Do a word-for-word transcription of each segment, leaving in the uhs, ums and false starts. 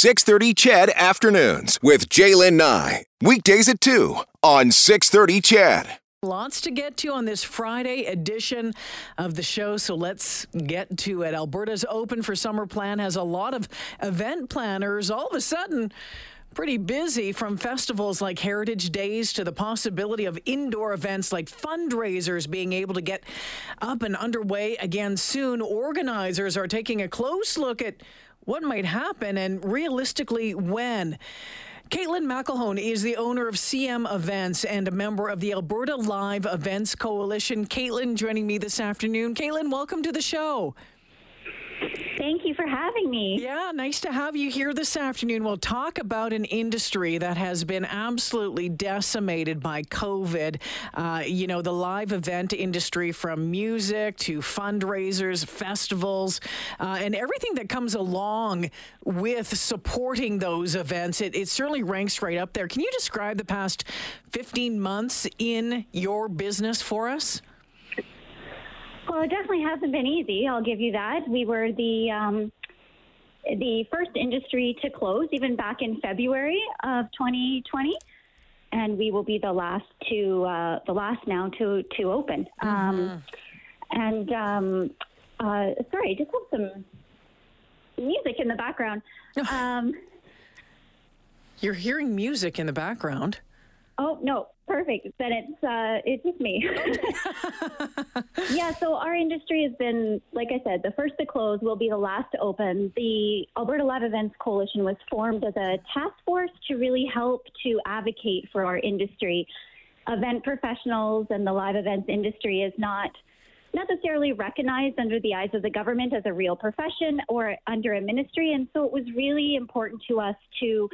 six thirty C H E D Afternoons with Jalen Nye. Weekdays at two on six thirty C H E D. Lots to get to on this Friday edition of the show, so let's get to it. Alberta's Open for Summer plan has a lot of event planners all of a sudden pretty busy, from festivals like Heritage Days to the possibility of indoor events like fundraisers being able to get up and underway again soon. Organizers are taking a close look at what might happen and realistically when. Caitlin McElhone is the owner of C M Events and a member of the Alberta Live Events Coalition. Caitlin joining me this afternoon. Caitlin, welcome to the show. Thank you for having me. Yeah, nice to have you here this afternoon. We'll talk about an industry that has been absolutely decimated by COVID. Uh, you know, the live event industry, from music to fundraisers, festivals, uh, and everything that comes along with supporting those events. It, it certainly ranks right up there. Can you describe the past fifteen months in your business for us? Well, it definitely hasn't been easy, I'll give you that. We were the um, the first industry to close, even back in February of twenty twenty, and we will be the last to uh, the last now to to open. Mm-hmm. Um, and um, uh, sorry, I just have some music in the background. Um, You're hearing music in the background. Oh no. Perfect. Then it's uh, it's just me. Yeah. So our industry has been, like I said, the first to close. We'll be the last to open. The Alberta Live Events Coalition was formed as a task force to really help to advocate for our industry. Event professionals and the live events industry is not necessarily recognized under the eyes of the government as a real profession or under a ministry, and so it was really important to us to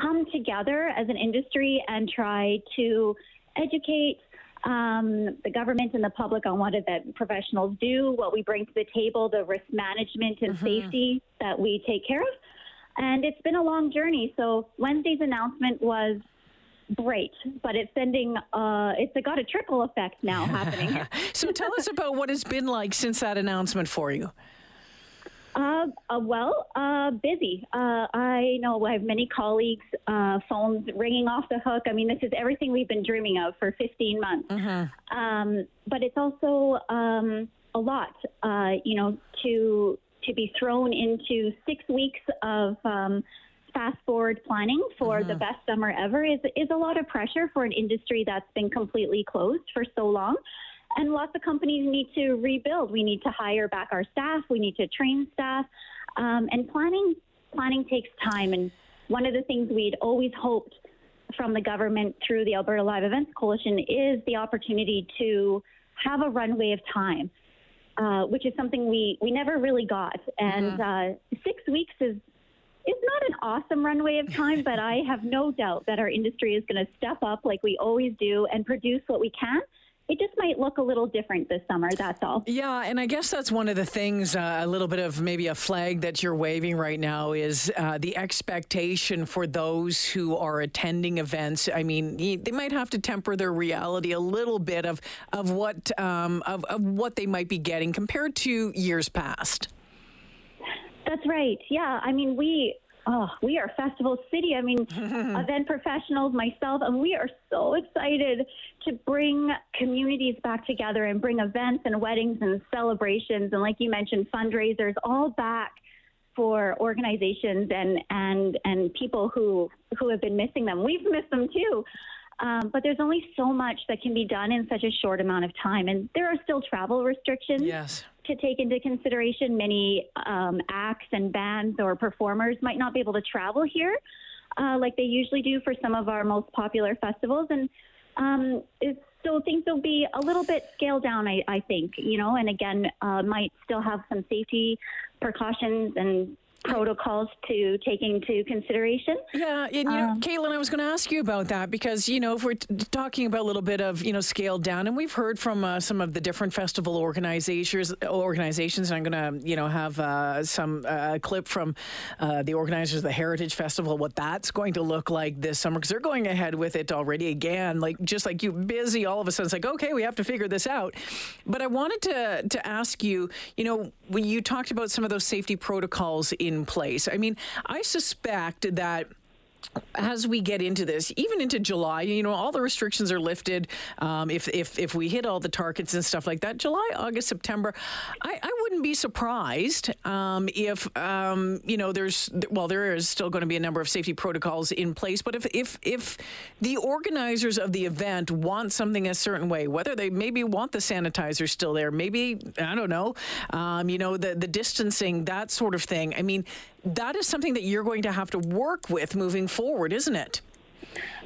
come together as an industry and try to educate um, the government and the public on what event professionals do, what we bring to the table, the risk management and mm-hmm. safety that we take care of. And it's been a long journey. So Wednesday's announcement was great, but it's sending, uh, it's got a trickle effect now happening. So tell us about what it's been like since that announcement for you. Uh, uh, well, uh, busy. Uh, I know I have many colleagues, uh, phones ringing off the hook. I mean, this is everything we've been dreaming of for fifteen months. Mm-hmm. Um, but it's also um, a lot, uh, you know, to to be thrown into six weeks of um, fast forward planning for mm-hmm. the best summer ever is is a lot of pressure for an industry that's been completely closed for so long. And lots of companies need to rebuild. We need to hire back our staff. We need to train staff. Um, and planning planning takes time. And one of the things we'd always hoped from the government through the Alberta Live Events Coalition is the opportunity to have a runway of time, uh, which is something we, we never really got. And mm-hmm. uh, six weeks is it's not an awesome runway of time, but I have no doubt that our industry is going to step up like we always do and produce what we can. It just might look a little different this summer, that's all. Yeah, and I guess that's one of the things, uh, a little bit of maybe a flag that you're waving right now is uh, the expectation for those who are attending events. I mean, they might have to temper their reality a little bit of of what um, of, of what they might be getting compared to years past. That's right. Yeah, I mean, we... Oh, we are Festival City. I mean, event professionals, myself, and we are so excited to bring communities back together and bring events and weddings and celebrations and, like you mentioned, fundraisers all back for organizations and and, and people who, who have been missing them. We've missed them too. Um, but there's only so much that can be done in such a short amount of time. And there are still travel restrictions yes. to take into consideration. Many um, acts and bands or performers might not be able to travel here uh, like they usually do for some of our most popular festivals. And um, it's, so things will be a little bit scaled down, I, I think, you know, and again, uh, might still have some safety precautions and protocols to take into consideration. Yeah, and you know, um, Caitlin, I was going to ask you about that because, you know, if we're t- talking about a little bit of, you know, scaled down, and we've heard from uh, some of the different festival organizations, organizations, and I'm going to, you know, have uh, some uh, clip from uh, the organizers of the Heritage Festival, what that's going to look like this summer, because they're going ahead with it already again, like, just like you, busy, all of a sudden, it's like, okay, we have to figure this out. But I wanted to, to ask you, you know, when you talked about some of those safety protocols in in place? I mean, I suspect that as we get into this, even into July, you know, all the restrictions are lifted. Um, if, if if we hit all the targets and stuff like that, July, August, September, I, I wouldn't be surprised um, if, um, you know, there's, well, there is still going to be a number of safety protocols in place. But if, if, if the organizers of the event want something a certain way, whether they maybe want the sanitizer still there, maybe, I don't know, um, you know, the, the distancing, that sort of thing. I mean, that is something that you're going to have to work with moving forward, isn't it?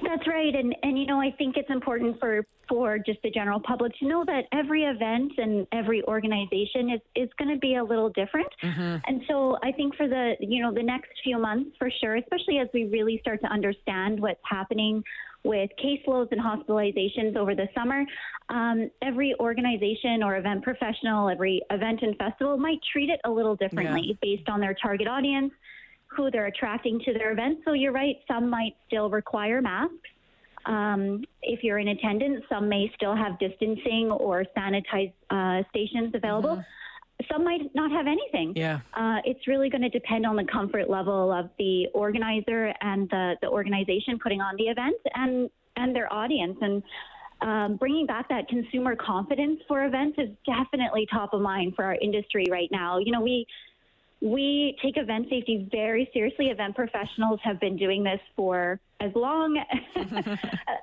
That's right. And, and you know, I think it's important for, for just the general public to know that every event and every organization is, is going to be a little different. Mm-hmm. And so I think for the, you know, the next few months, for sure, especially as we really start to understand what's happening with caseloads and hospitalizations over the summer, um, every organization or event professional, every event and festival might treat it a little differently yeah. based on their target audience, who they're attracting to their events. So you're right, some might still require masks. Um, if you're in attendance, some may still have distancing or sanitized uh, stations available. Mm-hmm. Some might not have anything. Yeah. Uh, it's really going to depend on the comfort level of the organizer and the, the organization putting on the event and, and their audience. And um, bringing back that consumer confidence for events is definitely top of mind for our industry right now. You know, we... We take event safety very seriously. Event professionals have been doing this for as long,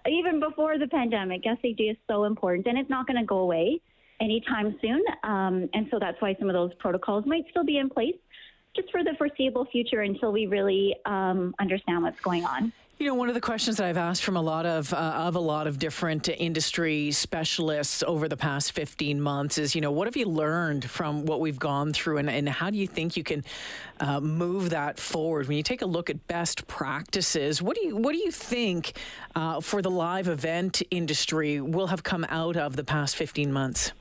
even before the pandemic. Guest safety is so important, and it's not going to go away anytime soon. Um, and so that's why some of those protocols might still be in place just for the foreseeable future until we really um, understand what's going on. You know, one of the questions that I've asked from a lot of uh, of a lot of different industry specialists over the past fifteen months is, you know, what have you learned from what we've gone through, and, and how do you think you can uh, move that forward? When you take a look at best practices, what do you what do you think uh, for the live event industry will have come out of the past fifteen months?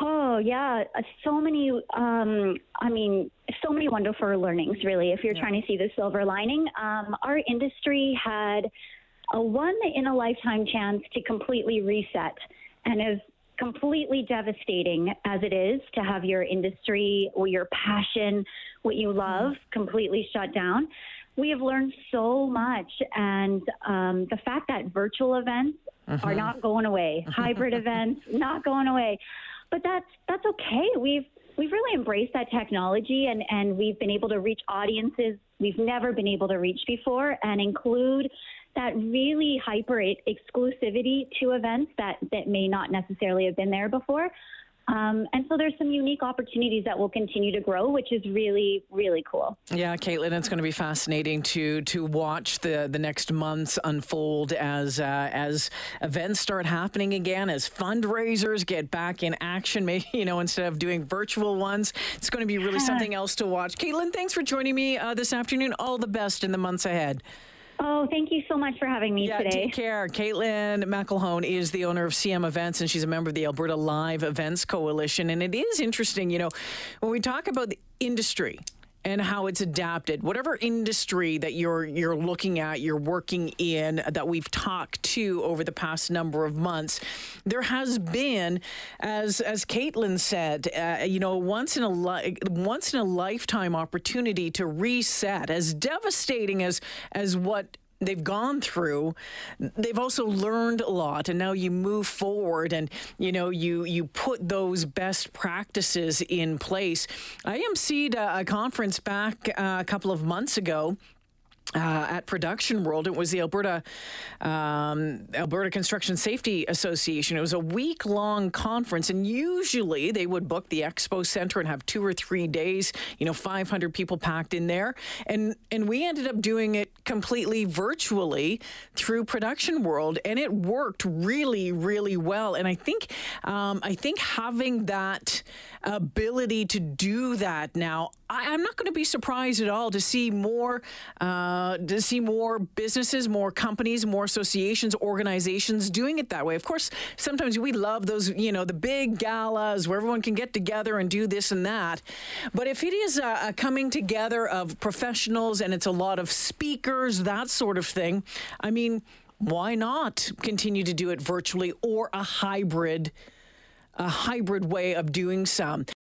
Oh, yeah. So many, um, I mean, so many wonderful learnings, really, if you're yeah. trying to see the silver lining. Um, our industry had a one-in-a-lifetime chance to completely reset, and as completely devastating as it is to have your industry or your passion, what you love, completely shut down, we have learned so much. And um, the fact that virtual events uh-huh. are not going away, hybrid events not going away. But that's that's okay. We've we've really embraced that technology, and, and we've been able to reach audiences we've never been able to reach before, and include that really hyper exclusivity to events that, that may not necessarily have been there before. Um, and so there's some unique opportunities that will continue to grow, which is really, really cool. Yeah, Caitlin, it's going to be fascinating to to watch the, the next months unfold as uh, as events start happening again, as fundraisers get back in action, maybe, you know, instead of doing virtual ones. It's going to be really yeah. something else to watch. Caitlin, thanks for joining me uh, this afternoon. All the best in the months ahead. Oh, thank you so much for having me yeah, today. Take care. Caitlin McElhone is the owner of C M Events, and she's a member of the Alberta Live Events Coalition. And it is interesting, you know, when we talk about the industry and how it's adapted, whatever industry that you're you're looking at, you're working in, that we've talked to over the past number of months, there has been, as as Caitlin said, uh, you know, once in a li- once in a lifetime opportunity to reset. As devastating as as what they've gone through, they've also learned a lot, and now you move forward, and you know you you put those best practices in place. I emceed a, a conference back uh, a couple of months ago uh, at Production World. It was the Alberta um, Alberta Construction Safety Association. It was a week long conference, and usually they would book the Expo Center and have two or three days. You know, five hundred people packed in there, and and we ended up doing it completely virtually through Production World, and it worked really, really well. And I think um, I think having that ability to do that now, I, I'm not going to be surprised at all to see more. Um, Uh, to see more businesses, more companies, more associations, organizations doing it that way. Of course, sometimes we love those, you know, the big galas where everyone can get together and do this and that. But if it is a, a coming together of professionals, and it's a lot of speakers, that sort of thing, I mean, why not continue to do it virtually or a hybrid, a hybrid way of doing some?